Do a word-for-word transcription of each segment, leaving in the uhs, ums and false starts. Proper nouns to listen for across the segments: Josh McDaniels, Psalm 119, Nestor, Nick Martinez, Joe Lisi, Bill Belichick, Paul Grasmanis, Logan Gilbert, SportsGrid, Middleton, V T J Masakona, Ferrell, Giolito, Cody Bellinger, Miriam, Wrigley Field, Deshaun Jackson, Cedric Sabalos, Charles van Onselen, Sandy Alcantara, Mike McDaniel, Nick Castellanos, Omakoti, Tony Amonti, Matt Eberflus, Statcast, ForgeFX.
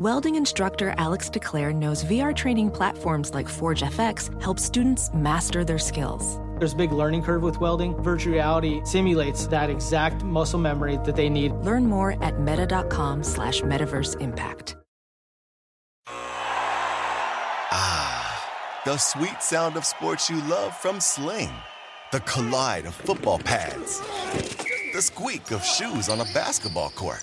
Welding instructor Alex DeClaire knows V R training platforms like ForgeFX help students master their skills. There's a big learning curve with welding. Virtual reality simulates that exact muscle memory that they need. Learn more at meta.com slash metaverse impact. Ah, the sweet sound of sports you love from Sling. The collide of football pads. The squeak of shoes on a basketball court.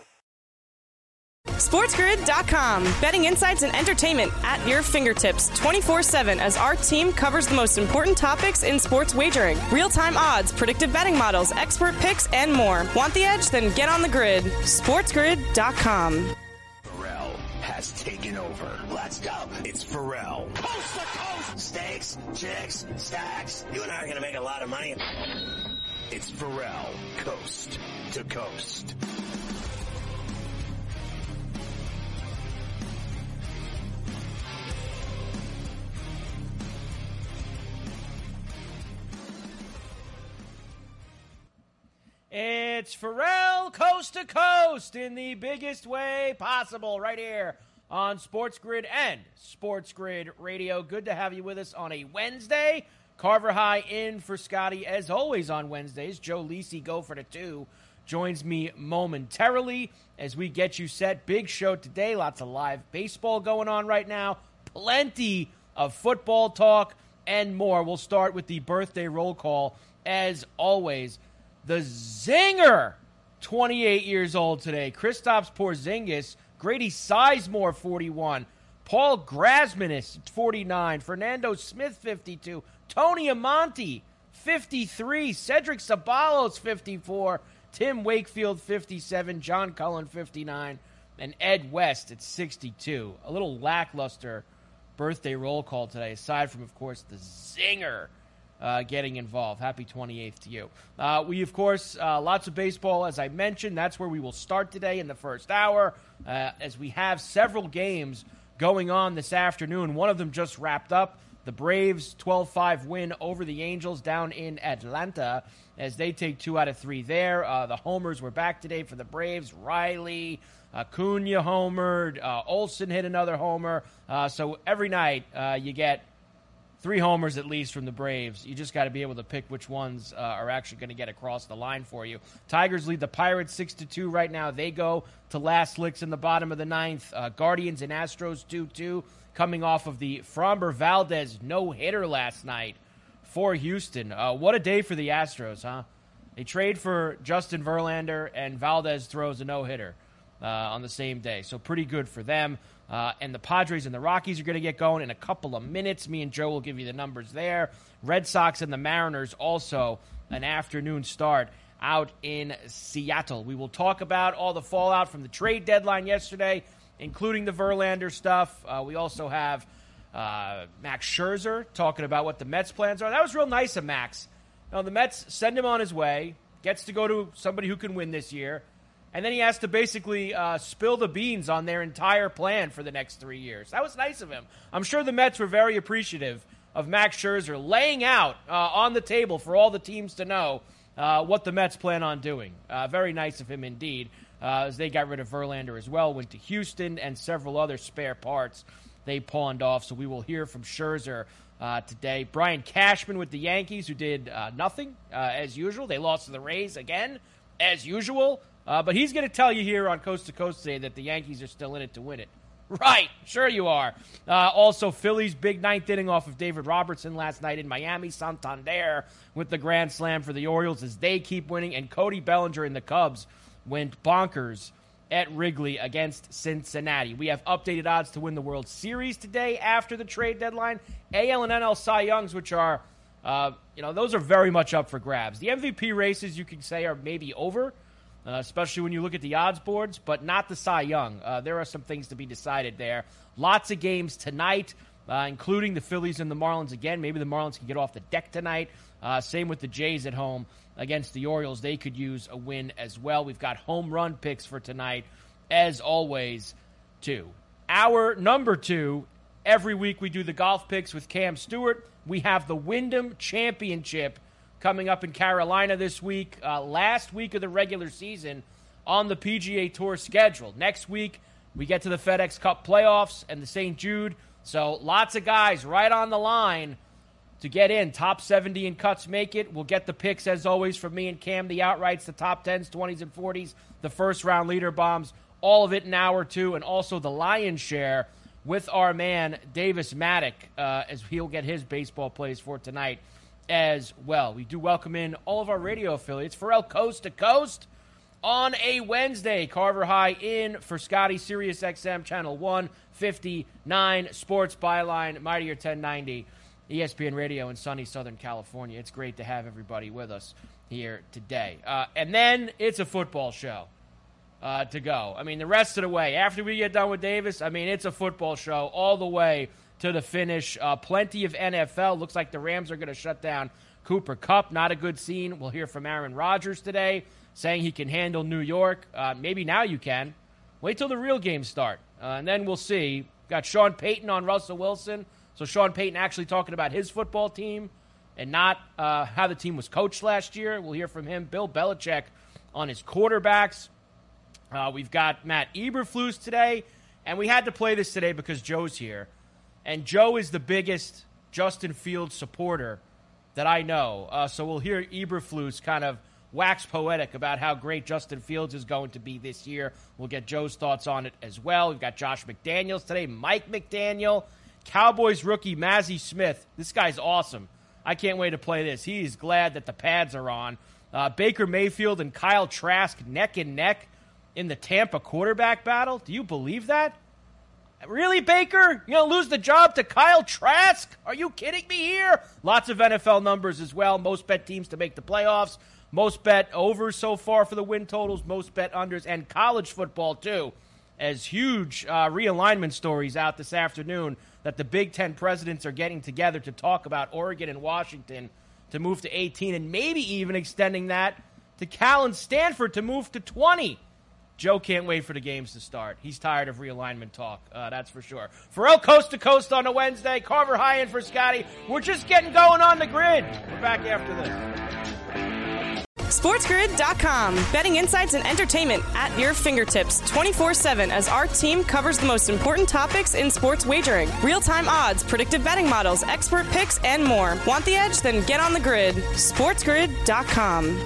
SportsGrid dot com. Betting insights and entertainment at your fingertips twenty-four seven as our team covers the most important topics in sports wagering. Real-time odds, predictive betting models, expert picks, and more. Want the edge? Then get on the grid. SportsGrid dot com. Ferrell has taken over. Let's go. It's Ferrell. Coast to coast. Steaks, chicks, stacks. You and I are going to make a lot of money. It's Ferrell. Coast to coast. It's Ferrell Coast to Coast in the biggest way possible right here on Sports Grid and Sports Grid Radio. Good to have you with us on a Wednesday. Carver High in for Scotty, as always on Wednesdays. Joe Lisi, go for the two, joins me momentarily as we get you set. Big show today. Lots of live baseball going on right now. Plenty of football talk and more. We'll start with the birthday roll call, as always. The zinger, twenty-eight years old today. Kristaps Porzingis, Grady Sizemore, forty-one. Paul Grasmanis, forty-nine. Fernando Smith, fifty-two. Tony Amonti, fifty-three. Cedric Sabalos, fifty-four. Tim Wakefield, fifty-seven. John Cullen, fifty-nine. And Ed West at sixty-two. A little lackluster birthday roll call today, aside from, of course, the zinger. Uh, getting involved. Happy twenty-eighth to you. Uh, we, of course, uh, lots of baseball, as I mentioned. That's where we will start today in the first hour, uh, as we have several games going on this afternoon. One of them just wrapped up. The Braves' twelve five win over the Angels down in Atlanta as they take two out of three there. Uh, the homers were back today for the Braves. Riley, Acuna homered. Uh, Olsen hit another homer. Uh, so every night uh, you get three homers at least from the Braves. You just got to be able to pick which ones uh, are actually going to get across the line for you. Tigers lead the Pirates six to two right now. They go to last licks in the bottom of the ninth. Uh, Guardians and Astros two two coming off of the Framber Valdez no-hitter last night for Houston. Uh, what a day for the Astros, huh? They trade for Justin Verlander, and Valdez throws a no-hitter uh, on the same day. So pretty good for them. Uh, and the Padres and the Rockies are going to get going in a couple of minutes. Me and Joe will give you the numbers there. Red Sox and the Mariners also an afternoon start out in Seattle. We will talk about all the fallout from the trade deadline yesterday, including the Verlander stuff. Uh, we also have uh, Max Scherzer talking about what the Mets' plans are. That was real nice of Max. You know, the Mets send him on his way, gets to go to somebody who can win this year. And then he has to basically uh, spill the beans on their entire plan for the next three years. That was nice of him. I'm sure the Mets were very appreciative of Max Scherzer laying out uh, on the table for all the teams to know uh, what the Mets plan on doing. Uh, very nice of him indeed, uh, as they got rid of Verlander as well, went to Houston, and several other spare parts they pawned off. So we will hear from Scherzer uh, today. Brian Cashman with the Yankees, who did uh, nothing, uh, as usual. They lost to the Rays again, as usual. Uh, but he's going to tell you here on Coast to Coast today that the Yankees are still in it to win it. Right, sure you are. Uh, also, Phillies' big ninth inning off of David Robertson last night in Miami. Santander with the grand slam for the Orioles as they keep winning. And Cody Bellinger and the Cubs went bonkers at Wrigley against Cincinnati. We have updated odds to win the World Series today after the trade deadline. A L and N L Cy Youngs, which are, uh, you know, those are very much up for grabs. The M V P races, you could say, are maybe over. Uh, especially when you look at the odds boards, but not the Cy Young. Uh, there are some things to be decided there. Lots of games tonight. uh, including the Phillies and the Marlins again. Maybe the Marlins can get off the deck tonight. Uh, same with the Jays at home against the Orioles. They could use a win as well. We've got home run picks for tonight, as always, too. Our number two, every week we do the golf picks with Cam Stewart. We have the Wyndham Championship coming up in Carolina this week, uh, last week of the regular season on the P G A Tour schedule. Next week, we get to the FedEx Cup playoffs and the Saint Jude. So lots of guys right on the line to get in. Top seventy in cuts make it. We'll get the picks, as always, from me and Cam, the outrights, the top tens, twenties, and forties, the first-round leader bombs, all of it in hour two, and also the lion's share with our man Davis Maddock, uh, as he'll get his baseball plays for tonight as well. We do welcome in all of our radio affiliates. Ferrell Coast to Coast on a Wednesday. Carver High in for Scotty, Sirius X M, Channel one fifty-nine, Sports Byline, Mightier ten ninety, E S P N Radio in sunny Southern California. It's great to have everybody with us here today. Uh, and then it's a football show uh, to go. I mean, the rest of the way. After we get done with Davis, I mean, it's a football show all the way to the finish. Uh, plenty of N F L. Looks like the Rams are going to shut down Cooper Kupp. Not a good scene. We'll hear from Aaron Rodgers today, saying he can handle New York. Uh, maybe now you can. Wait till the real games start, uh, and then we'll see. Got Sean Payton on Russell Wilson. So Sean Payton actually talking about his football team and not uh, how the team was coached last year. We'll hear from him. Bill Belichick on his quarterbacks. Uh, we've got Matt Eberflus today, and we had to play this today because Joe's here. And Joe is the biggest Justin Fields supporter that I know. Uh, so we'll hear Eberflus kind of wax poetic about how great Justin Fields is going to be this year. We'll get Joe's thoughts on it as well. We've got Josh McDaniels today, Mike McDaniel, Cowboys rookie Mazzie Smith. This guy's awesome. I can't wait to play this. He is glad that the pads are on. Uh, Baker Mayfield and Kyle Trask neck and neck in the Tampa quarterback battle. Do you believe that? Really, Baker? You're going to lose the job to Kyle Trask? Are you kidding me here? Lots of N F L numbers as well. Most bet teams to make the playoffs. Most bet overs so far for the win totals, most bet unders, and college football, too, as huge uh, realignment stories out this afternoon that the Big Ten presidents are getting together to talk about Oregon and Washington to move to eighteen, and maybe even extending that to Cal and Stanford to move to twenty. Joe can't wait for the games to start. He's tired of realignment talk, uh, that's for sure. Ferrell Coast to Coast on a Wednesday, Carver High in for Scotty. We're just getting going on the grid. We're back after this. SportsGrid dot com. Betting insights and entertainment at your fingertips twenty-four seven as our team covers the most important topics in sports wagering. Real-time odds, predictive betting models, expert picks, and more. Want the edge? Then get on the grid. SportsGrid dot com.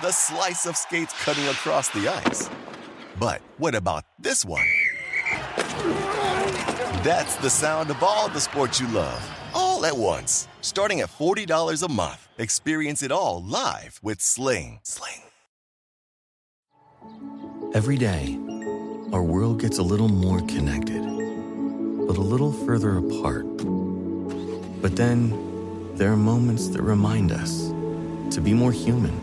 The slice of skates cutting across the ice. But what about this one? That's the sound of all the sports you love, all at once. Starting at forty dollars a month, experience it all live with Sling. Sling. Every day, our world gets a little more connected, but a little further apart. But then, there are moments that remind us to be more human.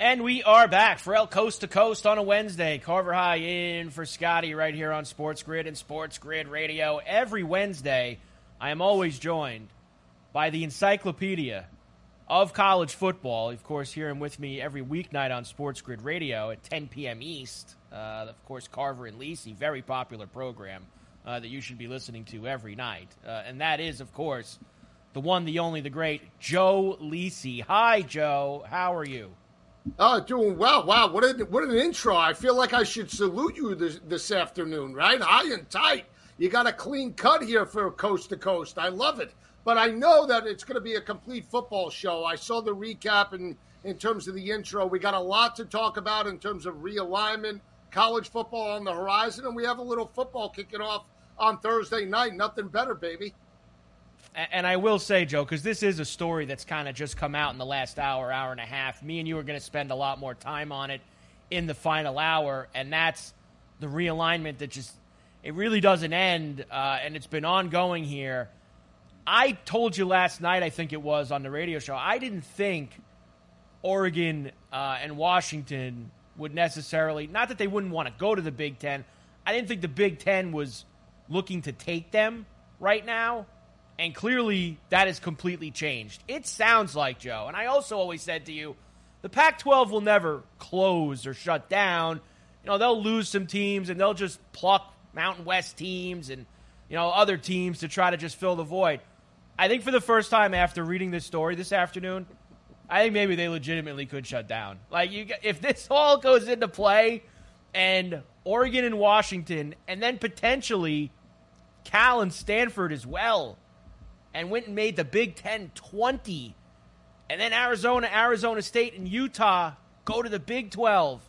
And we are back. Ferrell Coast to Coast on a Wednesday. Carver High in for Scotty right here on Sports Grid and Sports Grid Radio. Every Wednesday, I am always joined by the encyclopedia of college football. Of course, here and with me every weeknight on Sports Grid Radio at ten p.m. East. Uh, of course, Carver and Lisi, very popular program uh, that you should be listening to every night. Uh, and that is, of course, the one, the only, the great Joe Lisi. Hi, Joe. How are you? Oh, doing well. Wow, what a, what an intro. I feel like I should salute you this, this afternoon, right? High and tight. You got a clean cut here for coast to coast. I love it. But I know that it's going to be a complete football show. I saw the recap and in terms of the intro. We got a lot to talk about in terms of realignment, college football on the horizon, and we have a little football kicking off on Thursday night. Nothing better, baby. And I will say, Joe, because this is a story that's kind of just come out in the last hour, hour and a half. Me and you are going to spend a lot more time on it in the final hour, and that's the realignment that just – it really doesn't end, uh, and it's been ongoing here. I told you last night, I think it was, on the radio show, I didn't think Oregon uh, and Washington would necessarily – not that they wouldn't want to go to the Big Ten. I didn't think the Big Ten was looking to take them right now. And clearly, that has completely changed. It sounds like, Joe, and I also always said to you, the Pac twelve will never close or shut down. You know, they'll lose some teams, and they'll just pluck Mountain West teams and, you know, other teams to try to just fill the void. I think for the first time after reading this story this afternoon, I think maybe they legitimately could shut down. Like, you, if this all goes into play, and Oregon and Washington, and then potentially Cal and Stanford as well, and went and made the Big Ten twenty. And then Arizona, Arizona State, and Utah go to the Big twelve.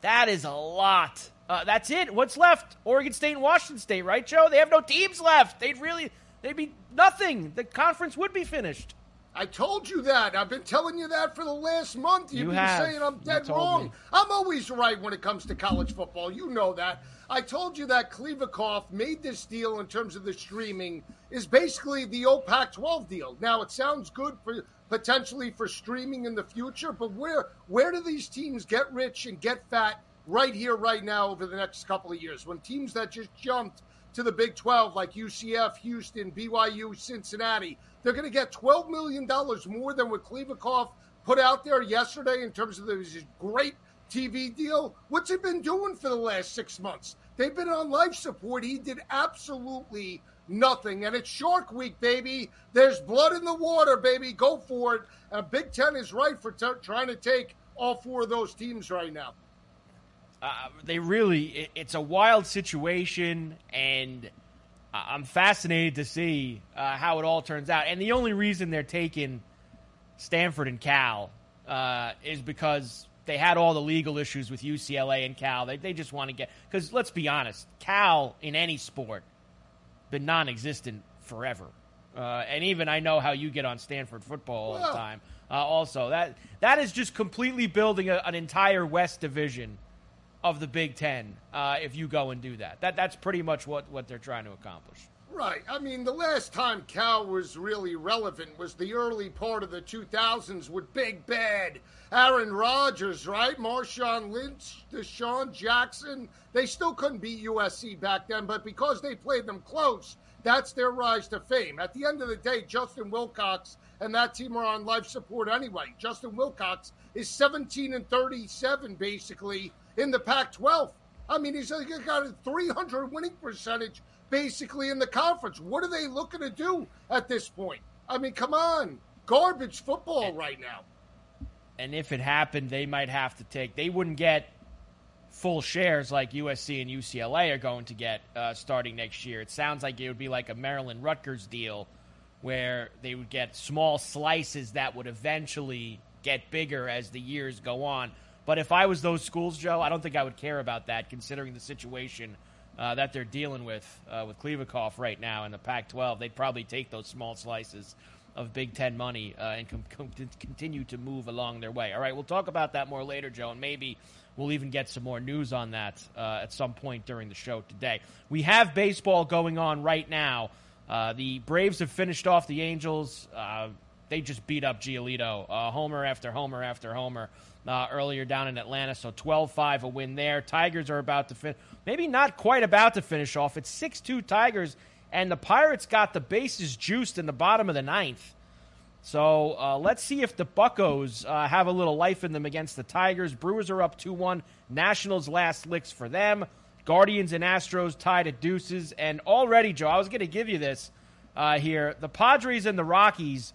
That is a lot. Uh, that's it. What's left? Oregon State and Washington State, right, Joe? They have no teams left. They'd really, they'd be nothing. The conference would be finished. I told you that. I've been telling you that for the last month. You've you been have. saying I'm dead wrong. Me. I'm always right when it comes to college football. You know that. I told you that Kliavkoff made this deal in terms of the streaming is basically the old Pac twelve deal. Now, it sounds good for potentially for streaming in the future, but where where do these teams get rich and get fat right here, right now, over the next couple of years? When teams that just jumped to the Big twelve, like U C F, Houston, B Y U, Cincinnati, they're going to get twelve million dollars more than what Kliavkoff put out there yesterday in terms of this great T V deal. What's he been doing for the last six months? They've been on life support. He did absolutely nothing. And it's Shark Week, baby. There's blood in the water, baby. Go for it. And Big Ten is right for t- trying to take all four of those teams right now. Uh, they really, it, it's a wild situation, and I'm fascinated to see uh, how it all turns out. And the only reason they're taking Stanford and Cal uh, is because they had all the legal issues with U C L A and Cal. They, they just want to get – because let's be honest, Cal in any sport been non-existent forever. Uh, and even I know how you get on Stanford football all yeah. the time. Uh, also, that that is just completely building a, an entire West division of the Big Ten, uh, if you go and do that. that that's pretty much what, what they're trying to accomplish. Right. I mean, the last time Cal was really relevant was the early part of the two thousands with Big Bad, Aaron Rodgers, right? Marshawn Lynch, Deshaun Jackson. They still couldn't beat U S C back then, but because they played them close, that's their rise to fame. At the end of the day, Justin Wilcox and that team are on life support anyway. Justin Wilcox is seventeen and thirty-seven, basically, in the Pac twelve. I mean, he's got a three hundred winning percentage basically in the conference. What are they looking to do at this point? I mean, come on. Garbage football and, right now. And if it happened, they might have to take – they wouldn't get full shares like U S C and U C L A are going to get uh, starting next year. It sounds like it would be like a Maryland-Rutgers deal where they would get small slices that would eventually get bigger as the years go on. But if I was those schools, Joe, I don't think I would care about that considering the situation uh, that they're dealing with uh, with Kliavkoff right now in the Pac twelve. They'd probably take those small slices of Big Ten money uh, and com- com- continue to move along their way. All right, we'll talk about that more later, Joe, and maybe we'll even get some more news on that uh, at some point during the show today. We have baseball going on right now. Uh, the Braves have finished off the Angels. Uh, they just beat up Giolito, uh, homer after homer after homer. Uh, earlier down in Atlanta, so twelve five a win there. Tigers are about to finish, maybe not quite about to finish off. It's six two Tigers, and the Pirates got the bases juiced in the bottom of the ninth. So uh, let's see if the Buccos uh, have a little life in them against the Tigers. Brewers are up two one. Nationals last licks for them. Guardians and Astros tied at deuces. And already, Joe, I was going to give you this. uh, here. The Padres and the Rockies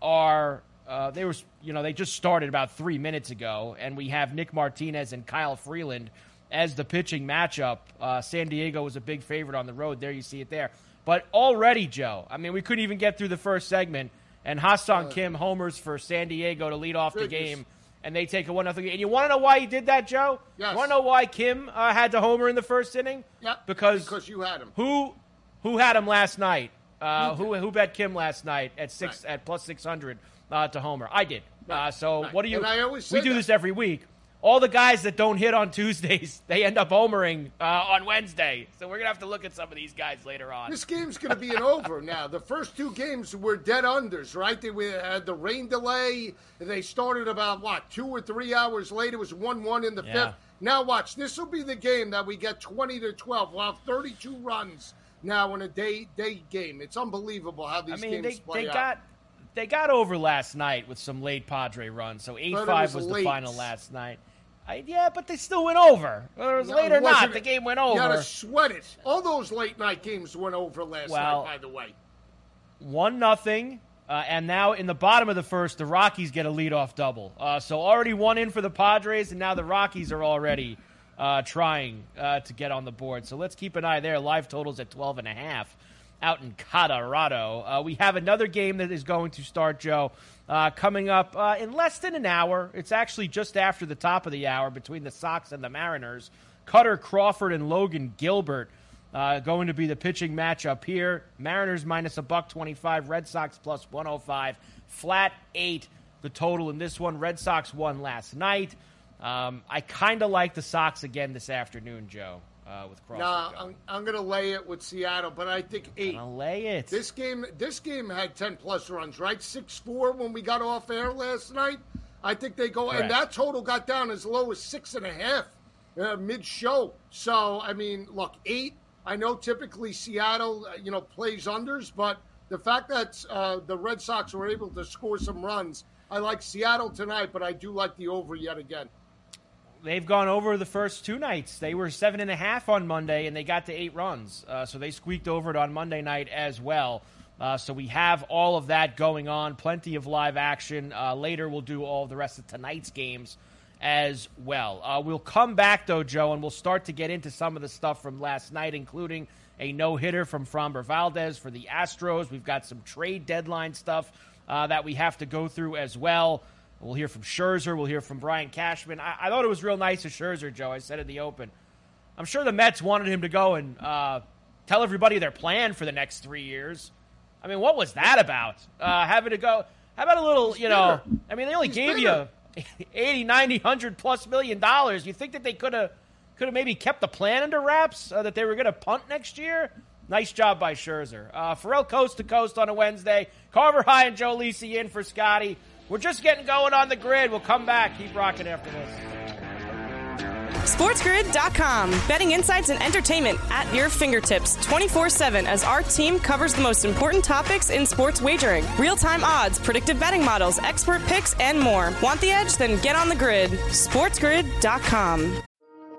are uh, they were you know they just started about three minutes ago, and we have Nick Martinez and Kyle Freeland as the pitching matchup. Uh, San Diego was a big favorite on the road. There you see it there. But already, Joe, I mean, we couldn't even get through the first segment, and Hassan uh, Kim homers for San Diego to lead off goodness. the game. And they take a one nothing. And you want to know why he did that, Joe? Yes. You want to know why Kim uh, had to homer in the first inning? Yep. Because, because you had him. Who who had him last night? Uh, who who bet Kim last night at six right. at plus six hundred uh, to homer? I did. Right. Uh, so right. what do you? And I always say we do that. This every week. All the guys that don't hit on Tuesdays, they end up homering uh, on Wednesday. So we're gonna have to look at some of these guys later on. This game's gonna be an over now. The first two games were dead unders, right? They were, had the rain delay. They started about what two or three hours later. It was one-one in the yeah. fifth. Now watch. This will be the game that we get twenty to twelve. We'll have thirty-two runs now in a day day game. It's unbelievable how these I mean, games they, play they out. Got- They got over last night with some late Padre runs, so eight five was the final last night. I, yeah, but they still went over. Whether it was no, late or not, the game went over. You got to sweat it. All those late-night games went over last well, night, by the way. one nothing, uh, and now in the bottom of the first, the Rockies get a leadoff double. Uh, so already one in for the Padres, and now the Rockies are already uh, trying uh, to get on the board. So let's keep an eye there. Live totals at twelve and a half. Out in Colorado. Uh, we have another game that is going to start, Joe, uh, coming up uh, in less than an hour. It's actually just after the top of the hour between the Sox and the Mariners. Cutter Crawford and Logan Gilbert uh, going to be the pitching matchup here. Mariners minus a buck twenty-five, Red Sox plus one oh five, flat eight the total in this one. Red Sox won last night. Um, I kind of like the Sox again this afternoon, Joe. Uh, with Crawford. Nah, I'm, I'm going to lay it with Seattle, but I think eight. I'll lay it. This game, this game had ten plus runs, right? six four when we got off air last night. I think they go, Correct. And that total got down as low as six and a half uh, mid-show. So I mean, look, eight. I know typically Seattle, uh, you know, plays unders, but the fact that uh, the Red Sox were able to score some runs, I like Seattle tonight, but I do like the over yet again. They've gone over the first two nights. They were seven and a half on Monday, and they got to eight runs. Uh, so they squeaked over it on Monday night as well. Uh, so we have all of that going on. Plenty of live action. Uh, later, we'll do all the rest of tonight's games as well. Uh, we'll come back, though, Joe, and we'll start to get into some of the stuff from last night, including a no-hitter from Framber Valdez for the Astros. We've got some trade deadline stuff uh, that we have to go through as well. We'll hear from Scherzer. We'll hear from Brian Cashman. I, I thought it was real nice of Scherzer, Joe. I said in the open, I'm sure the Mets wanted him to go and uh, tell everybody their plan for the next three years. I mean, what was that about? Uh, having to go, how about a little, He's you know, bitter. I mean, they only He's gave bitter. you eighty, ninety, one hundred plus million dollars. You think that they could have could have maybe kept the plan under wraps, uh, that they were going to punt next year? Nice job by Scherzer. Uh, Ferrell coast to coast on a Wednesday. Carver High and Joe Lisi in for Scotty. We're just getting going on the grid. We'll come back. Keep rocking after this. SportsGrid dot com. Betting insights and entertainment at your fingertips twenty-four seven as our team covers the most important topics in sports wagering. Real-time odds, predictive betting models, expert picks, and more. Want the edge? Then get on the grid. SportsGrid dot com.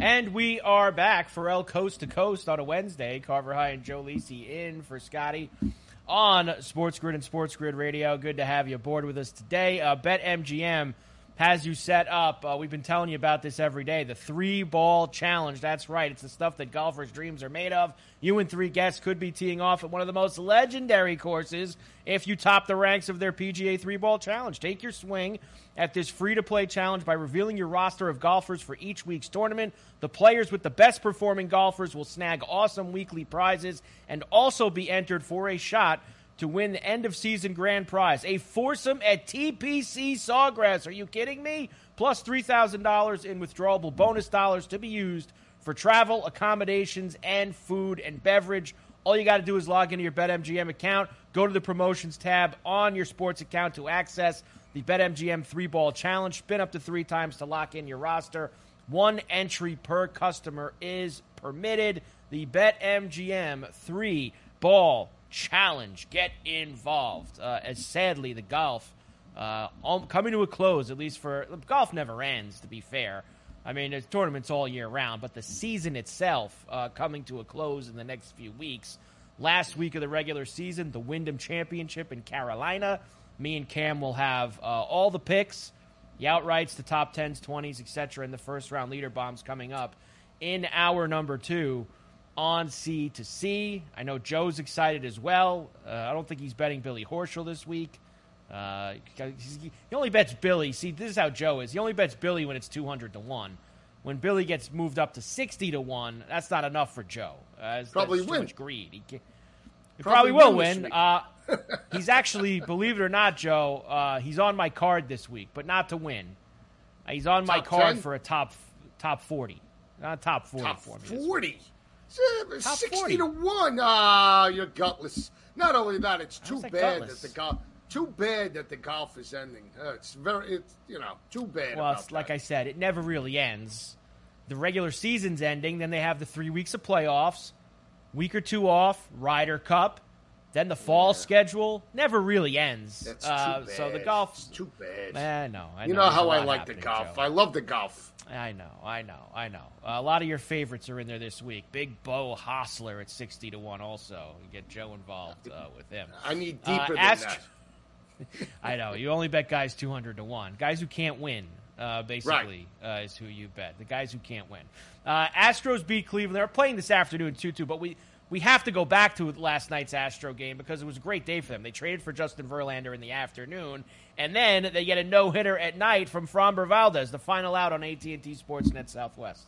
And we are back. Ferrell Coast to Coast on a Wednesday. Carver High and Joe Lisi in for Scotty on SportsGrid and SportsGrid Radio. Good to have you aboard with us today. Uh, BetMGM has you set up. Uh, we've been telling you about this every day. The three-ball challenge. That's right. It's the stuff that golfers' dreams are made of. You and three guests could be teeing off at one of the most legendary courses if you top the ranks of their P G A three-ball challenge. Take your swing at this free-to-play challenge by revealing your roster of golfers for each week's tournament. The players with the best-performing golfers will snag awesome weekly prizes and also be entered for a shot to win the end-of-season grand prize, a foursome at T P C Sawgrass. Are you kidding me? Plus three thousand dollars in withdrawable bonus dollars to be used for travel, accommodations, and food and beverage. All you got to do is log into your BetMGM account, go to the Promotions tab on your sports account to access the BetMGM three-ball challenge. Spin up to three times to lock in your roster. One entry per customer is permitted. The BetMGM three-ball challenge. Get involved. Uh, as sadly, the golf uh, coming to a close, at least for golf never ends, to be fair. I mean, there's tournaments all year round, but the season itself uh, coming to a close in the next few weeks. Last week of the regular season, the Wyndham Championship in Carolina. Me and Cam will have uh, all the picks, the outrights, the top tens, twenties, et cetera, and the first-round leader bombs coming up in hour number two on C to C. I know Joe's excited as well. Uh, I don't think he's betting Billy Horschel this week. Uh, he only bets Billy. See, this is how Joe is. He only bets Billy when it's two hundred to one. When Billy gets moved up to sixty to one, that's not enough for Joe. Uh, probably win. Too much greed. He, can, he probably, probably will win. Uh, he's actually, believe it or not, Joe, uh, he's on my card this week, but not to win. Uh, he's on top my card ten? For a top top forty. Not top forty top for me. forty? Uh, sixty to one. Ah, uh, you're gutless. Not only that, it's too that bad gutless? that the golf. Too bad that the golf is ending. Uh, it's very, it's, you know, too bad. Well, about it's, like I said, it never really ends. The regular season's ending. Then they have the three weeks of playoffs, week or two off, Ryder Cup, then the fall yeah. schedule. Never really ends. That's uh, too bad. So the golf's it's too bad. Eh, no, I know. You know how I like the golf. Joe. I love the golf. I know, I know, I know. Uh, a lot of your favorites are in there this week. Big Bo Hostler at sixty to one also. You get Joe involved uh, with him. I need deeper uh, than ask- that. I know. You only bet guys two hundred to one. Guys who can't win, uh, basically, right. uh, is who you bet. The guys who can't win. Uh, Astros beat Cleveland. They're playing this afternoon two two, but we, we have to go back to last night's Astro game because it was a great day for them. They traded for Justin Verlander in the afternoon, and then they get a no-hitter at night from Framber Valdez, the final out on A T and T Sportsnet Southwest.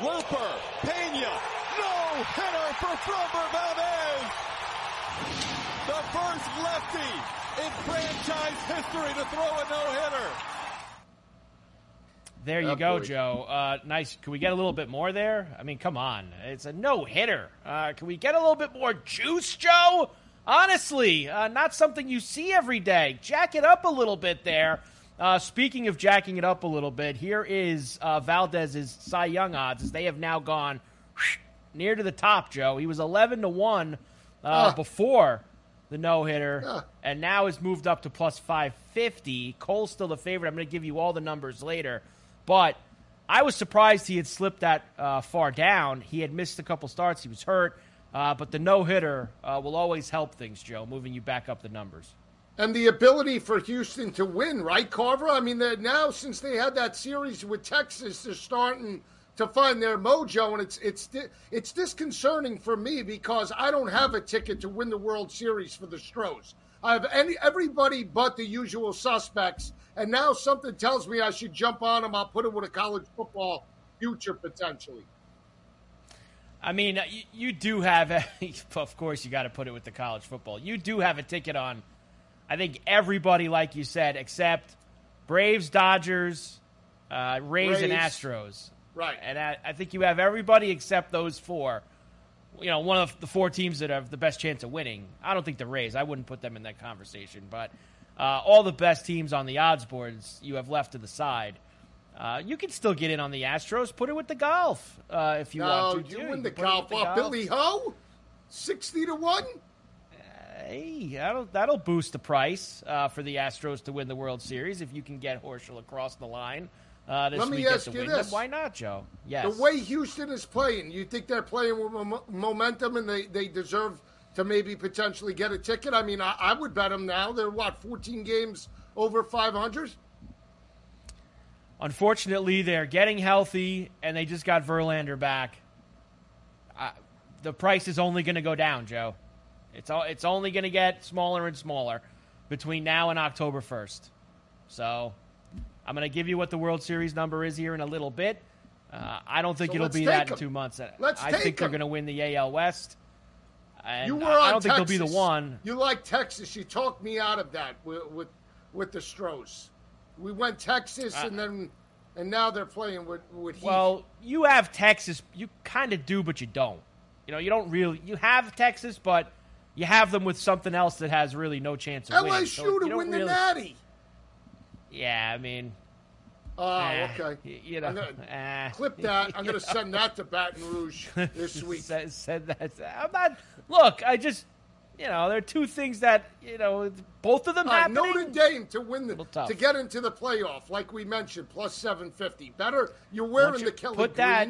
Looper, Pena, no-hitter for Framber Valdez! The first lefty in franchise history to throw a no-hitter. There you oh, go, boy. Joe. Uh, nice. Can we get a little bit more there? I mean, come on. It's a no-hitter. Uh, can we get a little bit more juice, Joe? Honestly, uh, not something you see every day. Jack it up a little bit there. Uh, speaking of jacking it up a little bit, here is uh, Valdez's Cy Young odds as they have now gone whoosh, near to the top, Joe. He was eleven to one uh, oh. before the no-hitter, yeah. and now is moved up to plus five fifty. Cole's still the favorite. I'm going to give you all the numbers later, but I was surprised he had slipped that uh, far down. He had missed a couple starts. He was hurt, uh, but the no-hitter uh, will always help things, Joe, moving you back up the numbers. And the ability for Houston to win, right, Carver? I mean, now since they had that series with Texas, they're starting to find their mojo, and it's it's it's disconcerting for me because I don't have a ticket to win the World Series for the Stros. I have any everybody but the usual suspects, and now something tells me I should jump on them. I'll put it with a college football future potentially. I mean, you, you do have, a, of course, you got to put it with the college football. You do have a ticket on, I think everybody, like you said, except Braves, Dodgers, uh, Rays, Braves. and Astros. Right. And I, I think you have everybody except those four you know, one of the four teams that have the best chance of winning. I don't think the Rays. I wouldn't put them in that conversation. But uh, all the best teams on the odds boards you have left to the side. Uh, you can still get in on the Astros. Put it with the golf uh, if you no, want to. No, you win the golf. The golf. Billy Ho, sixty to one. Uh, hey, that'll that'll boost the price uh, for the Astros to win the World Series if you can get Horschel across the line. Uh, this Let me ask you this. Why not, Joe? Yes. The way Houston is playing, you think they're playing with mom- momentum and they, they deserve to maybe potentially get a ticket? I mean, I, I would bet them now. They're, what, fourteen games over five hundred? Unfortunately, they're getting healthy, and they just got Verlander back. Uh, the price is only going to go down, Joe. It's all, it's only going to get smaller and smaller between now and October first. So... I'm going to give you what the World Series number is here in a little bit. Uh, I don't think so it'll be that em. in two months. Let's I think em. they're going to win the A L West. And you were on I don't Texas. think they'll be the one. You like Texas. You talked me out of that with with, with the Stros. We went Texas, uh, and then and now they're playing with, with Heath. Well, you have Texas. You kind of do, but you don't. You know, you don't really. You have Texas, but you have them with something else that has really no chance of L A winning. L S U so to win really, the Natty. Yeah, I mean. Oh, uh, okay. You know, I'm gonna, uh, clip that. I'm going to send that to Baton Rouge this week. Said, said that. I'm not. Look, I just, you know, there are two things that, you know, both of them uh, happening. Notre Dame to win the to get into the playoff, like we mentioned, plus seven fifty. Better you're wearing you the Kelly put green. That,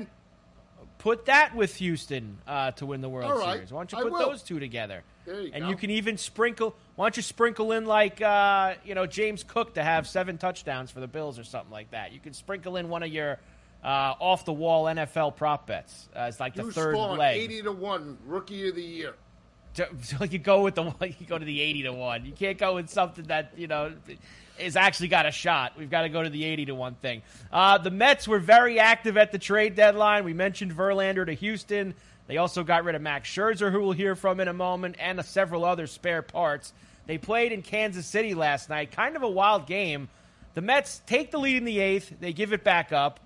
put that with Houston uh, to win the World right. Series. Why don't you put those two together? There you and go. You can even sprinkle. Why don't you sprinkle in like uh, you know James Cook to have seven touchdowns for the Bills or something like that? You can sprinkle in one of your uh, off the wall N F L prop bets. Uh, it's like you the third leg, eighty to one rookie of the year. To, so you go with the you go to the eighty to one. You can't go with something that you know is actually got a shot. We've got to go to the eighty to one thing. Uh, the Mets were very active at the trade deadline. We mentioned Verlander to Houston. They also got rid of Max Scherzer, who we'll hear from in a moment, and several other spare parts. They played in Kansas City last night. Kind of a wild game. The Mets take the lead in the eighth. They give it back up.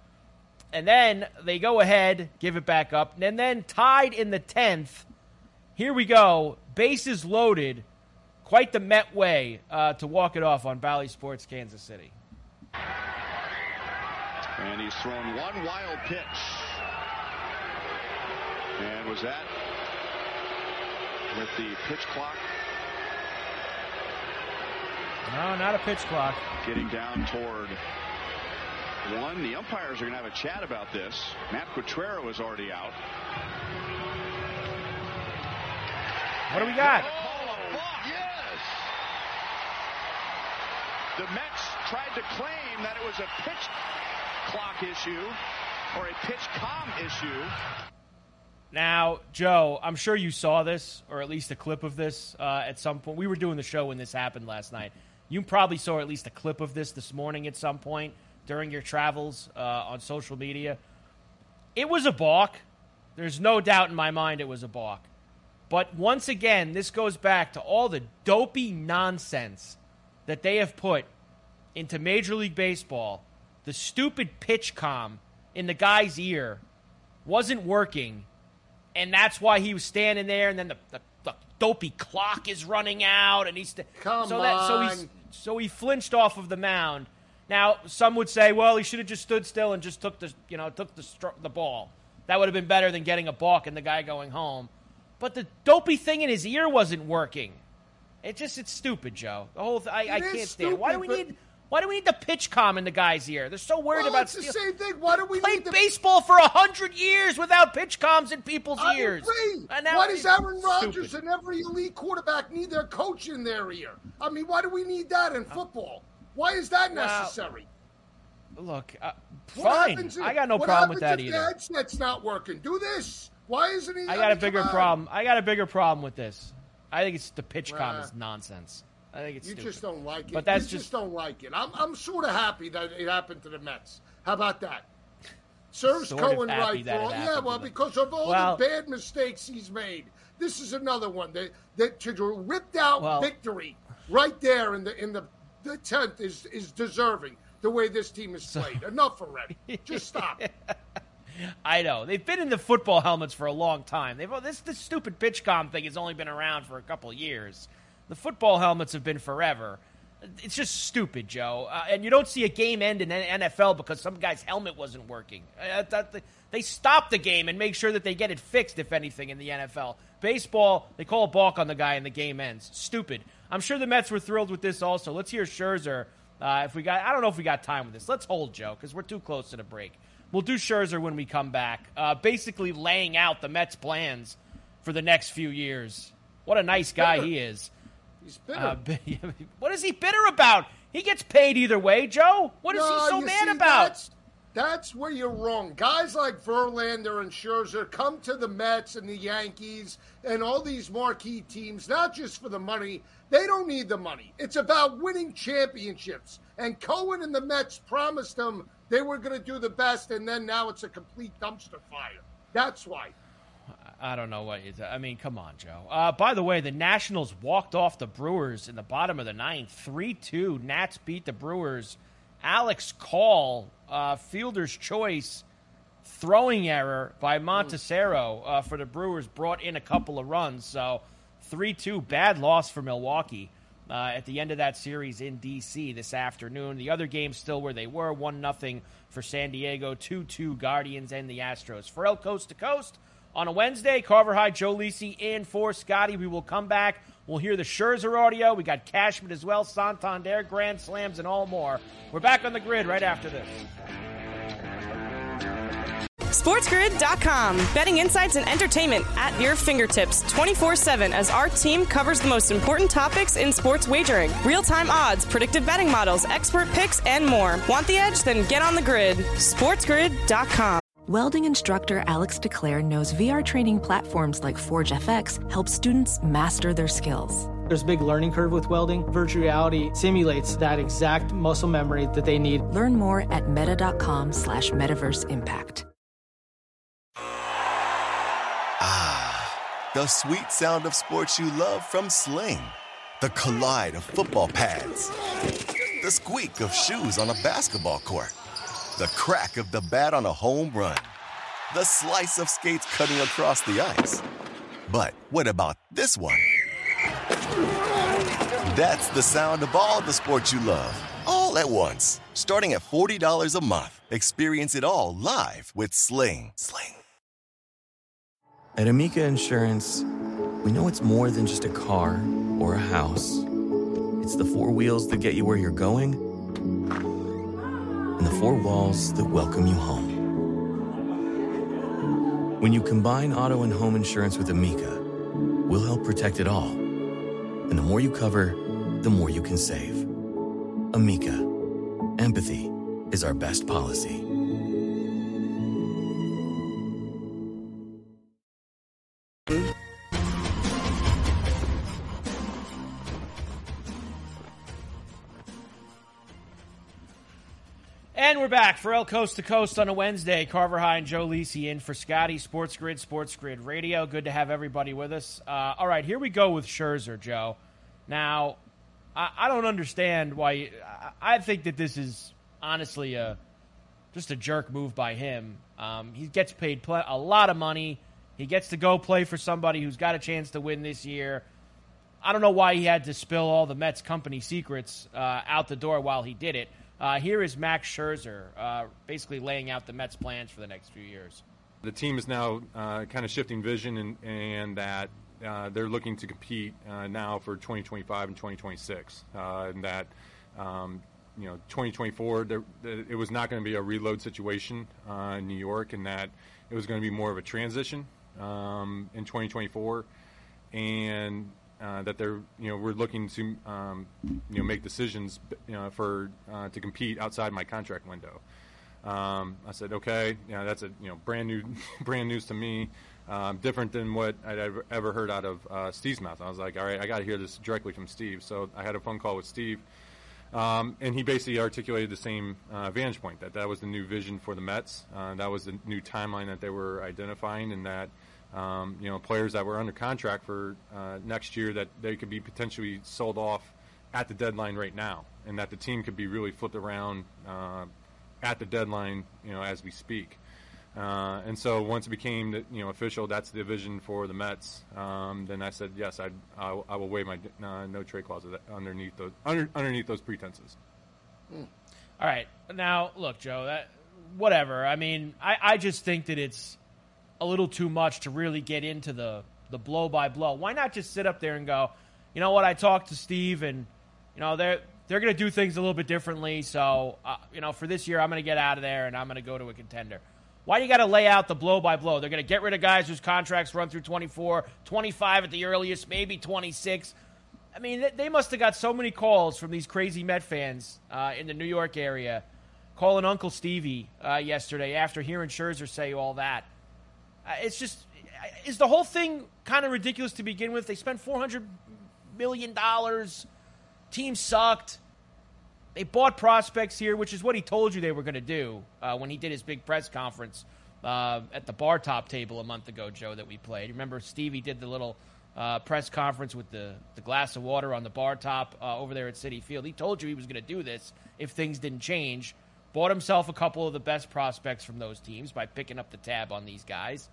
And then they go ahead, give it back up. And then tied in the tenth. Here we go. Bases loaded. Quite the Met way uh, to walk it off on Bally Sports Kansas City. And he's thrown one wild pitch. And was that with the pitch clock? No, not a pitch clock. Getting down toward one. The umpires are going to have a chat about this. Matt Quatrero is already out. What do we got? Oh, yes! The Mets tried to claim that it was a pitch clock issue or a pitch com issue. Now, Joe, I'm sure you saw this, or at least a clip of this uh, at some point. We were doing the show when this happened last night. You probably saw at least a clip of this this morning at some point during your travels uh, on social media. It was a balk. There's no doubt in my mind it was a balk. But once again, this goes back to all the dopey nonsense that they have put into Major League Baseball. The stupid pitch comm in the guy's ear wasn't working. And that's why he was standing there, and then the, the, the dopey clock is running out, and he's st- Come so that so he so he flinched off of the mound. Now some would say, well, he should have just stood still and just took the you know took the stro- the ball. That would have been better than getting a balk and the guy going home. But the dopey thing in his ear wasn't working. It just it's stupid, Joe. The whole th- I, I can't stand it. Why do we but- need? Why do we need the pitch comm in the guy's ear? They're so worried well, about... Well, it's the same thing. Why do we Played need the... baseball for one hundred years without pitch comms in people's I ears. Agree. And why does Aaron Rodgers and every elite quarterback need their coach in their ear? I mean, why do we need that in football? Why is that necessary? Uh, look, uh, fine. If, I got no problem with that either. What happens if the headset's not working? Do this. Why isn't he... I got a bigger problem. I got a bigger problem with this. I think it's the pitch nah. comm is nonsense. I think it's you stupid. Just don't like it. But that's you just, just don't like it. I'm I'm sort of happy that it happened to the Mets. How about that? Serves Cohen right. For all, yeah, well, because of all well, the bad mistakes he's made. This is another one that that to ripped out well, victory right there in the in the the tenth is is deserving the way this team is played. So, enough already. Just stop. I know. They've been in the football helmets for a long time. They've, this, this stupid pitch com thing has only been around for a couple years. The football helmets have been forever. It's just stupid, Joe. Uh, and you don't see a game end in N F L because some guy's helmet wasn't working. Uh, that, they stop the game and make sure that they get it fixed, if anything, in the N F L. Baseball, they call a balk on the guy and the game ends. Stupid. I'm sure the Mets were thrilled with this also. Let's hear Scherzer. Uh, if we got, I don't know if we got time with this. Let's hold, Joe, because we're too close to the break. We'll do Scherzer when we come back. Uh, basically laying out the Mets' plans for the next few years. What a nice guy he is. He's bitter. Uh, what is he bitter about? He gets paid either way, Joe. What is no, he so mad see, about? That's, that's where you're wrong. Guys like Verlander and Scherzer come to the Mets and the Yankees and all these marquee teams, not just for the money. They don't need the money. It's about winning championships. And Cohen and the Mets promised them they were going to do the best, and then now it's a complete dumpster fire. That's why. I don't know what you – I mean, come on, Joe. Uh, by the way, the Nationals walked off the Brewers in the bottom of the ninth. three two, Nats beat the Brewers. Alex Call, uh, fielder's choice, throwing error by Montesero uh, for the Brewers, brought in a couple of runs. So three two, bad loss for Milwaukee uh, at the end of that series in D C this afternoon. The other games still where they were, one nothing for San Diego, two two Guardians and the Astros. Ferrell Coast to Coast. On a Wednesday, Carver High, Joe Lisi, and for Scotty, we will come back. We'll hear the Scherzer audio. We got Cashman as well, Santander, grand slams, and all more. We're back on the grid right after this. SportsGrid dot com. Betting insights and entertainment at your fingertips twenty-four seven as our team covers the most important topics in sports wagering. Real-time odds, predictive betting models, expert picks, and more. Want the edge? Then get on the grid. SportsGrid dot com. Welding instructor Alex DeClaire knows V R training platforms like ForgeFX help students master their skills. There's a big learning curve with welding. Virtual reality simulates that exact muscle memory that they need. Learn more at meta.com slash metaverse impact. Ah, the sweet sound of sports you love from Sling. The collide of football pads. The squeak of shoes on a basketball court. The crack of the bat on a home run. The slice of skates cutting across the ice. But what about this one? That's the sound of all the sports you love, all at once. Starting at forty dollars a month. Experience it all live with Sling. Sling. At Amica Insurance, we know it's more than just a car or a house. It's the four wheels that get you where you're going, and the four walls that welcome you home. When you combine auto and home insurance with Amica, we'll help protect it all. And the more you cover, the more you can save. Amica, empathy is our best policy. And we're back. Ferrell Coast to Coast on a Wednesday. Carver High and Joe Lisi in for Scotty. Sports Grid, Sports Grid Radio. Good to have everybody with us. Uh, all right, here we go with Scherzer, Joe. Now, I, I don't understand why. You, I, I think that this is honestly a just a jerk move by him. Um, he gets paid pl- a lot of money. He gets to go play for somebody who's got a chance to win this year. I don't know why he had to spill all the Mets company secrets uh, out the door while he did it. Uh, here is Max Scherzer uh, basically laying out the Mets' plans for the next few years. The team is now uh, kind of shifting vision, and, and that uh, they're looking to compete uh, now for twenty twenty-five and twenty twenty-six. Uh, and that, um, you know, twenty twenty-four, there, it was not going to be a reload situation uh, in New York, and that it was going to be more of a transition um, in twenty twenty-four. And Uh, that they're, you know, we're looking to, um, you know, make decisions, you know, for uh, to compete outside my contract window. Um, I said, okay, you know, that's a, you know, brand new, brand news to me, um, different than what I'd ever, ever heard out of uh, Steve's mouth. I was like, all right, I got to hear this directly from Steve. So I had a phone call with Steve, um, and he basically articulated the same uh, vantage point, that that was the new vision for the Mets, uh, that was the new timeline that they were identifying, and that. Um, you know, players that were under contract for uh, next year, that they could be potentially sold off at the deadline right now, and that the team could be really flipped around uh, at the deadline, you know, as we speak. Uh, and so once it became, you know, official, that's the division for the Mets. Um, then I said, yes, I, I, I will waive my uh, no trade clause underneath those under, underneath those pretenses. Mm. All right, now look, Joe, that whatever. I mean, I, I just think that it's a little too much to really get into the the blow by blow. Why not just sit up there and go, you know what? I talked to Steve, and you know they're they're going to do things a little bit differently. So uh, you know, for this year, I'm going to get out of there and I'm going to go to a contender. Why do you got to lay out the blow-by-blow? They're going to get rid of guys whose contracts run through twenty-four, twenty-five at the earliest, maybe twenty-six. I mean, they must have got so many calls from these crazy Met fans uh, in the New York area calling Uncle Stevie uh, yesterday after hearing Scherzer say all that. Uh, it's just – is the whole thing kind of ridiculous to begin with? They spent four hundred million dollars. Team sucked. They bought prospects here, which is what he told you they were going to do uh, when he did his big press conference uh, at the bar top table a month ago, Joe, that we played. Remember, Stevie did the little uh, press conference with the, the glass of water on the bar top uh, over there at Citi Field. He told you he was going to do this if things didn't change. Bought himself a couple of the best prospects from those teams by picking up the tab on these guys.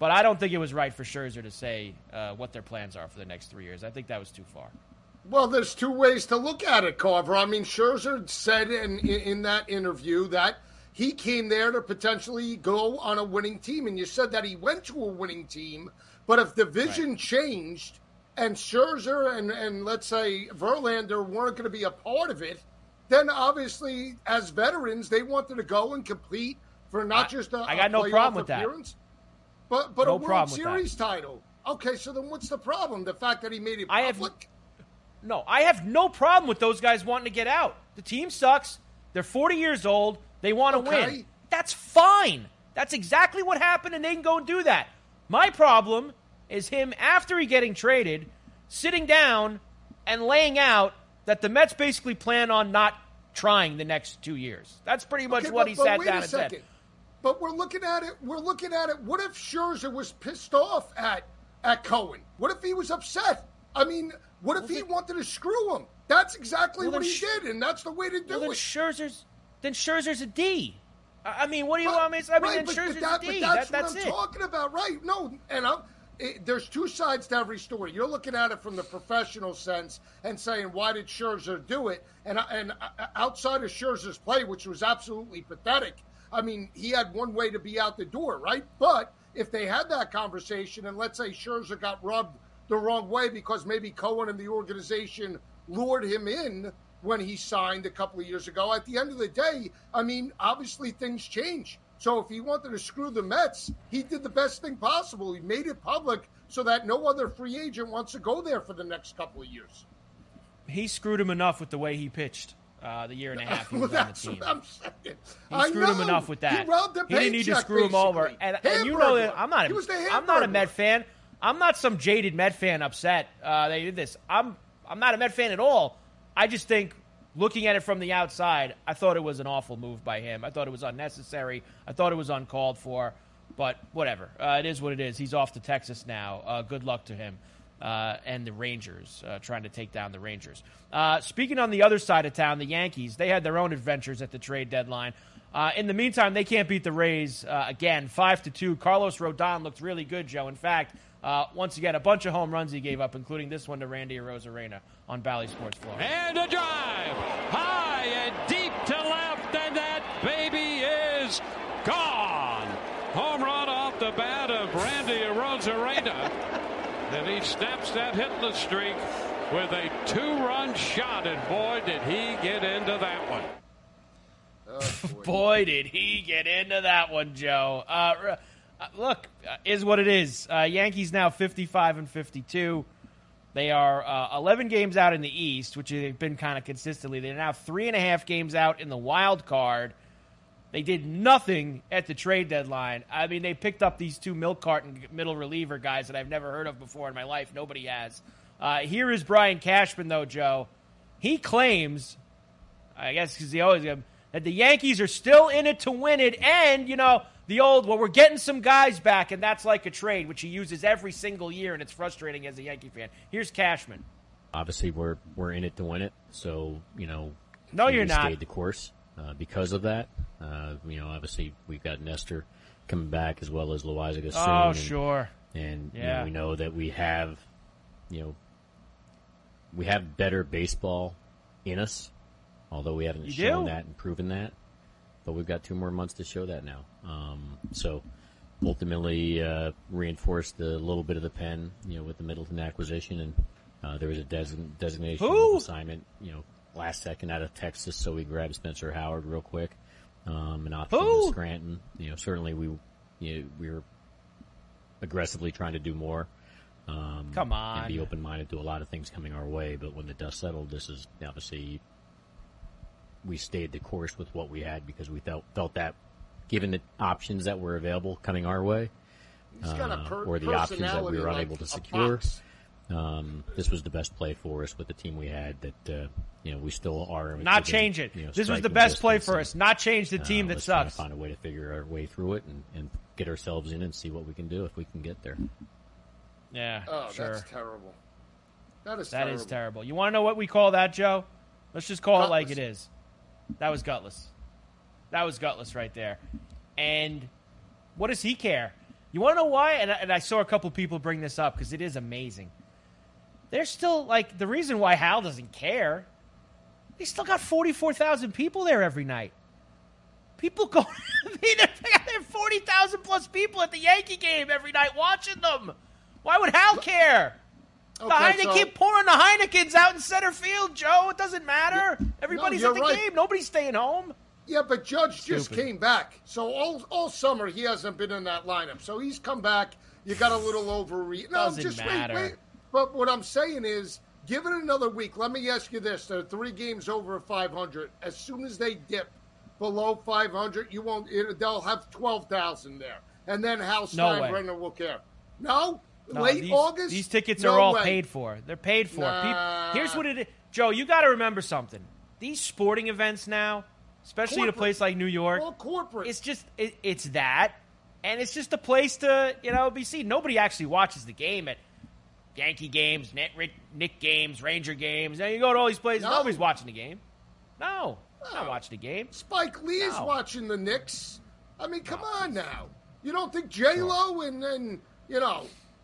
But I don't think it was right for Scherzer to say uh, what their plans are for the next three years. I think that was too far. Well, there's two ways to look at it, Carver. I mean, Scherzer said in, in in that interview that he came there to potentially go on a winning team, and you said that he went to a winning team. But if the vision right. changed and Scherzer and, and, let's say, Verlander weren't going to be a part of it, then obviously, as veterans, they wanted to go and compete for not I, just a, I got a no problem with appearance, that. but, but no a World Series that. title. Okay, so then what's the problem? The fact that he made it public? I have... No, I have no problem with those guys wanting to get out. The team sucks. They're forty years old. They want to okay. win. That's fine. That's exactly what happened, and they can go and do that. My problem is him, after he getting traded, sitting down and laying out that the Mets basically plan on not trying the next two years. That's pretty much okay, what but, he but sat down and second. said. But we're looking at it. We're looking at it. What if Scherzer was pissed off at, at Cohen? What if he was upset? I mean... What if well, he then, wanted to screw him? That's exactly well, what he Sh- did, and that's the way to do well, then it. Scherzer's, then Scherzer's a D. I mean, what do you but, want me to say? I mean, right, then Scherzer's that, a D. That's, that, that's what I'm it. talking about, right? No, and I'm, it, there's two sides to every story. You're looking at it from the professional sense and saying, why did Scherzer do it? And, and outside of Scherzer's play, which was absolutely pathetic, I mean, he had one way to be out the door, right? But if they had that conversation, and let's say Scherzer got rubbed the wrong way because maybe Cohen and the organization lured him in when he signed a couple of years ago. At the end of the day, I mean, obviously things change. So if he wanted to screw the Mets, he did the best thing possible. He made it public so that no other free agent wants to go there for the next couple of years. He screwed him enough with the way he pitched uh, the year and a half he was well, on the team. What I'm saying. He I screwed know. him enough with that. He, he didn't need to screw basically. him over. And, and you know that I'm not a, I'm not a Met fan. I'm not some jaded Met fan upset uh, they did this. I'm I'm not a Met fan at all. I just think, looking at it from the outside, I thought it was an awful move by him. I thought it was unnecessary. I thought it was uncalled for. But whatever. Uh, it is what it is. He's off to Texas now. Uh, good luck to him uh, and the Rangers, uh, trying to take down the Rangers. Uh, speaking on the other side of town, the Yankees, they had their own adventures at the trade deadline. Uh, in the meantime, they can't beat the Rays uh, again, five to two. Carlos Rodon looked really good, Joe. In fact... Uh, once again, a bunch of home runs he gave up, including this one to Randy Arozarena on Bally Sports Floor. And a drive, high and deep to left, and that baby is gone. Home run off the bat of Randy Arozarena. Then he snaps that hitless streak with a two-run shot, and boy, did he get into that one. Oh, boy. Boy, did he get into that one, Joe. Uh Look, uh, is what it is. Uh, Yankees now fifty-five and fifty-two. They are uh, eleven games out in the East, which they've been kind of consistently. They're now three and a half games out in the wild card. They did nothing at the trade deadline. I mean, they picked up these two milk carton middle reliever guys that I've never heard of before in my life. Nobody has. Uh, here is Brian Cashman, though, Joe. He claims, I guess because he always uh, that the Yankees are still in it to win it, and, you know, the old, well, we're getting some guys back, and that's like a trade, which he uses every single year, and it's frustrating as a Yankee fan. Here's Cashman. Obviously, we're we're in it to win it, so, you know. No, you're not. We stayed the course uh, because of that. Uh, you know, obviously, we've got Nestor coming back, as well as Loaiza Gasson. Oh, sure. And yeah. you know, we know that we have, you know, we have better baseball in us, although we haven't you shown do? that and proven that. But we've got two more months to show that now. Um, so ultimately uh, reinforced a little bit of the pen, you know, with the Middleton acquisition, and uh, there was a des- designation Who? of assignment, you know, last second out of Texas, so we grabbed Spencer Howard real quick. Um, an option to Scranton. You know, certainly we you know, we were aggressively trying to do more. Um, Come on. And be open-minded to a lot of things coming our way. But when the dust settled, this is obviously we stayed the course with what we had because we felt, felt that given the options that were available coming our way uh, per- or the options that we were like unable to secure, um, this was the best play for us with the team we had that uh, – you know, we still are. Not within, change it. You know, this was the best play for us. Not change the team uh, that sucks. Find a way to figure our way through it and, and get ourselves in and see what we can do if we can get there. Yeah, oh, sure. That's terrible. That is that terrible. That is terrible. You want to know what we call that, Joe? Let's just call gutless. it like it is. That was gutless. That was gutless right there. And what does he care? You want to know why? And I, and I saw a couple people bring this up because it is amazing. There's still, like, the reason why Hal doesn't care. They still got forty-four thousand people there every night. People go, I mean, there are forty thousand plus people at the Yankee game every night watching them. Why would Hal care? Okay, the Heineken, so, keep pouring the Heinekens out in center field, Joe. It doesn't matter. Everybody's no, at the right. game. Nobody's staying home. Yeah, but Judge Stupid. just came back. So all all summer he hasn't been in that lineup. So he's come back. You got a little overreach. No, doesn't just matter. Wait, wait. But what I'm saying is, give it another week. Let me ask you this. There are three games over five hundred. As soon as they dip below five hundred, you won't. It, they'll have twelve thousand there. And then Hal Steinbrenner no will care. No? no Late these, August? These tickets no are all way. paid for. They're paid for. Nah. People, here's what it is. Joe, you got to remember something. These sporting events now, especially corporate. in a place like New York, all corporate. It's just, it, it's that. And it's just a place to, you know, be seen. Nobody actually watches the game at Yankee games, Nick games, Ranger games. Now you go to all these places. No. Nobody's watching the game. No, no. Not watching the game. Spike Lee is no. watching the Knicks. I mean, come no. on now. You don't think J-Lo no. and, and, you know,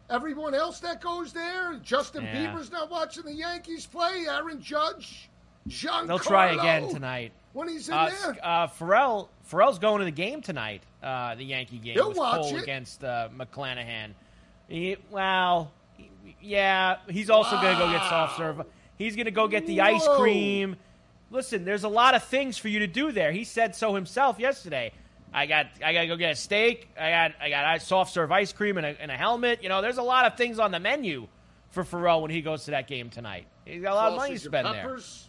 everyone else that goes there? Justin yeah. Bieber's not watching the Yankees play. Aaron Judge, Giancarlo. They'll try again tonight. When he's in uh, there. Uh, Ferrell, Ferrell's going to the game tonight, uh, the Yankee game. He'll watch Cole it. against uh, McClanahan. He, well... Yeah, he's also wow. going to go get soft serve. He's going to go get the Whoa. ice cream. Listen, there's a lot of things for you to do there. He said so himself yesterday. I got I got to go get a steak. I got I got soft serve ice cream and a, and a helmet. You know, there's a lot of things on the menu for Ferrell when he goes to that game tonight. He's got a lot sausage of money to spend peppers.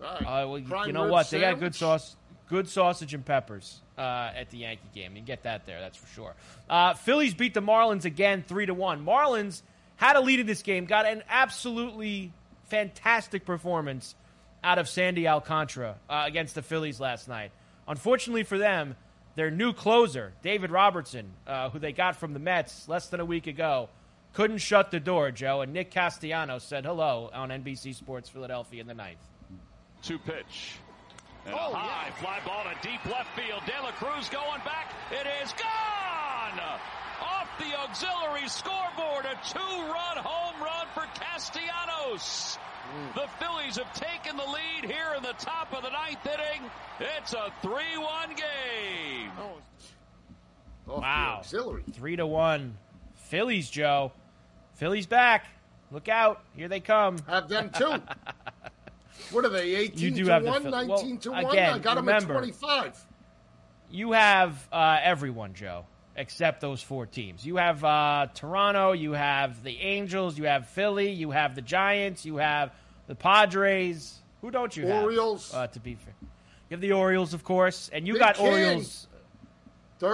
there. Right. Uh, well, you, you know what? Sandwich. They got good sauce, good sausage and peppers uh, at the Yankee game. You can get that there, that's for sure. Uh, Phillies beat the Marlins again, three to one. Marlins had a lead in this game. Got an absolutely fantastic performance out of Sandy Alcantara uh, against the Phillies last night. Unfortunately for them, their new closer, David Robertson, uh, who they got from the Mets less than a week ago, couldn't shut the door, Joe. And Nick Castellanos said hello on N B C Sports Philadelphia in the ninth. Two pitch. And oh, a high yeah. fly ball to deep left field. De La Cruz going back. It is gone! Off the auxiliary scoreboard, a two-run home run for Castellanos. Mm. The Phillies have taken the lead here in the top of the ninth inning. It's a three one game. Oh. Wow. three to one. Phillies, Joe. Phillies back. Look out. Here they come. Have them, too. What are they, eighteen to one, Phil- nineteen well, to one? Again, I got remember, them at twenty-five. You have uh, everyone, Joe. Except those four teams. You have uh, Toronto, you have the Angels, you have Philly, you have the Giants, you have the Padres. Who don't you have? Orioles. Uh, to be fair. You have the Orioles, of course, and you they got can. Orioles.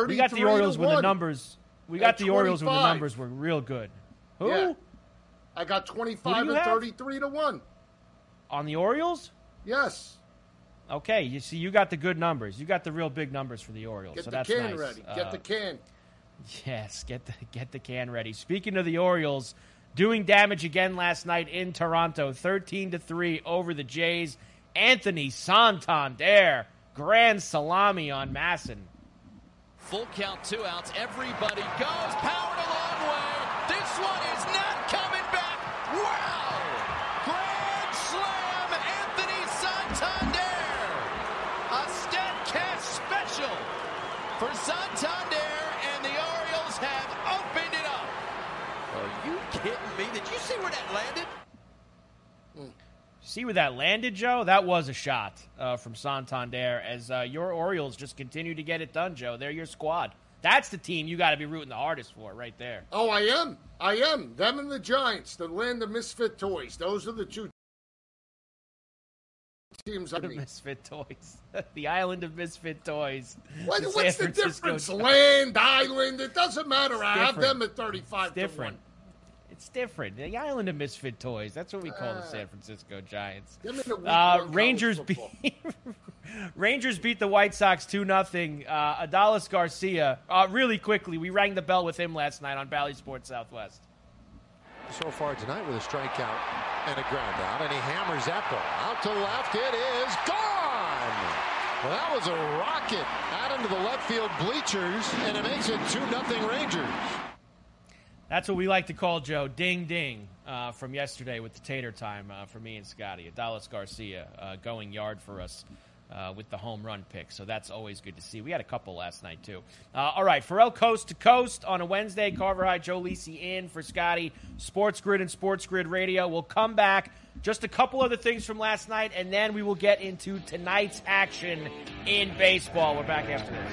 We got the Orioles when the numbers. We got the twenty-five. Orioles when the numbers were real good. Who? Yeah. I got twenty-five and have? thirty-three to one on the Orioles. Yes. Okay, you see, you got the good numbers. You got the real big numbers for the Orioles, get so that's nice. Get the can ready. Get uh, the can. Yes, get the get the can ready. Speaking of the Orioles, doing damage again last night in Toronto, thirteen to three over the Jays. Anthony Santander, grand salami on Masson. Full count, two outs. Everybody goes. Powered a long way. This one is not coming back. Wow! Grand slam, Anthony Santander. A Statcast special for Santander, and the Orioles have opened it up. Are you kidding me? Did you see where that landed? Mm. See where that landed, Joe? That was a shot uh, from Santander as uh, your Orioles just continue to get it done, Joe. They're your squad. That's the team you got to be rooting the hardest for right there. Oh, I am. I am. Them and the Giants, the land of misfit toys. Those are the two teams I mean. Misfit toys. The island of misfit toys. What, the what's the difference? Giants. Land, island, it doesn't matter. It's I different. Have them at thirty-five to one. It's different. The island of misfit toys. That's what we call the San Francisco Giants. Uh, Rangers beat Rangers beat the White Sox two nothing. Uh, Adolis Garcia, uh, really quickly, we rang the bell with him last night on Bally Sports Southwest. So far tonight with a strikeout and a ground out, and he hammers that ball out to left. It is gone. Well, that was a rocket out into the left field bleachers, and it makes it two nothing Rangers. That's what we like to call, Joe, ding, ding, uh, from yesterday with the tater time uh, for me and Scotty. Adolis Garcia uh, going yard for us uh, with the home run pick, so that's always good to see. We had a couple last night, too. Uh, all right, Ferrell Coast to Coast on a Wednesday. Carver High, Joe Lisi in for Scotty. Sports Grid and Sports Grid Radio. We'll come back. Just a couple other things from last night, and then we will get into tonight's action in baseball. We're back after this.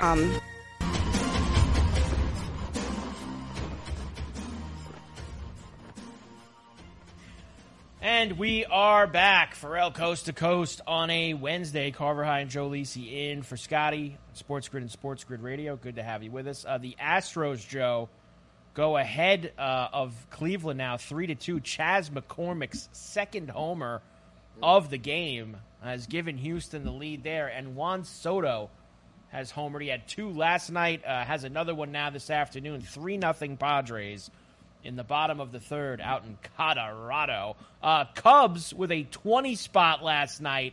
Um. And we are back. Ferrell Coast to Coast on a Wednesday. Carver High and Joe Lisi in for Scotty. Sports Grid and Sports Grid Radio. Good to have you with us. Uh, the Astros, Joe, go ahead uh, of Cleveland now, three to two. Chaz McCormick's second homer of the game has given Houston the lead there, and Juan Soto has homered. He had two last night, uh, has another one now this afternoon. three nothing Padres in the bottom of the third out in Colorado. Uh, Cubs with a twenty spot last night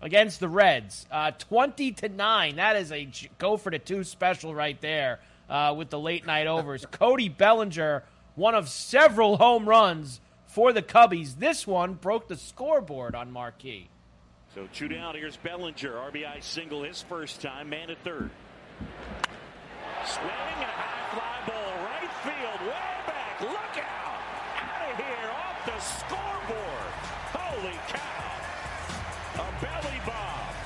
against the Reds. Uh, twenty to nine. That is a go for the two special right there uh, with the late night overs. Cody Bellinger, one of several home runs for the Cubbies. This one broke the scoreboard on Marquee. So two down, here's Bellinger, R B I single his first time, man at third. Swing and a high fly ball, right field, way back, look out! Out of here, off the scoreboard! Holy cow! A belly bomb!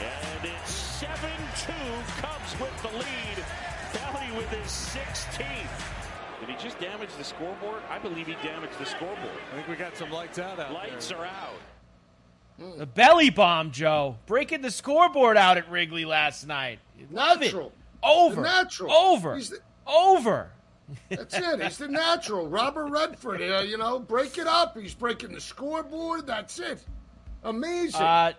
And it's seven two, Cubs with the lead, Belly with his sixteenth. Did he just damage the scoreboard? I believe he damaged the scoreboard. I think we got some lights out out Lights there. Are out. Mm. The belly bomb, Joe. Breaking the scoreboard out at Wrigley last night. Love natural. It. Over. The natural. Over. The- Over. That's it. He's the natural. Robert Redford, uh, you know, break it up. He's breaking the scoreboard. That's it. Amazing. Uh,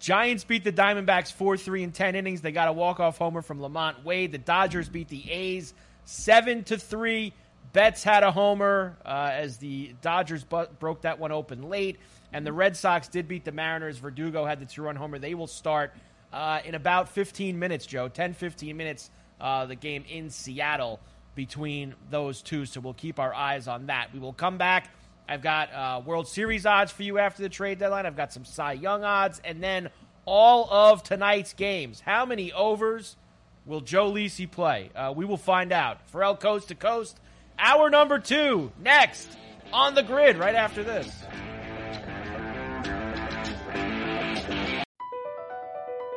Giants beat the Diamondbacks four three in ten innings. They got a walk-off homer from Lamont Wade. The Dodgers beat the A's seven to three. Betts had a homer uh, as the Dodgers bu- broke that one open late. And the Red Sox did beat the Mariners. Verdugo had the two-run homer. They will start uh, in about fifteen minutes, Joe. ten, fifteen minutes, uh, the game in Seattle between those two. So we'll keep our eyes on that. We will come back. I've got uh, World Series odds for you after the trade deadline. I've got some Cy Young odds. And then all of tonight's games. How many overs will Joe Lisi play? Uh, we will find out. Ferrell Coast to Coast, hour number two, next on The Grid right after this.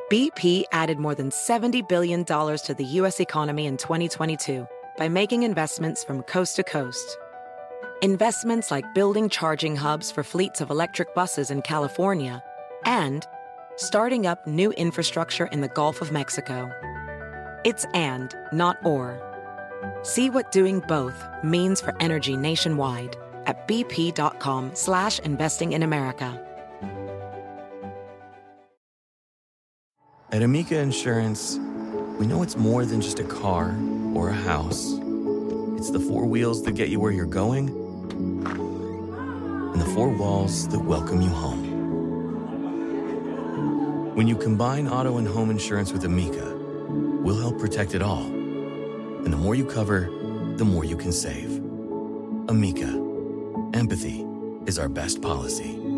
B P added more than seventy billion dollars to the U S economy in twenty twenty-two by making investments from coast to coast. Investments like building charging hubs for fleets of electric buses in California and starting up new infrastructure in the Gulf of Mexico. It's and, not or. See what doing both means for energy nationwide at bp.com slash investing in America. At Amica Insurance, we know it's more than just a car or a house. It's the four wheels that get you where you're going and the four walls that welcome you home. When you combine auto and home insurance with Amica, we'll help protect it all. And the more you cover, the more you can save. Amica, empathy is our best policy.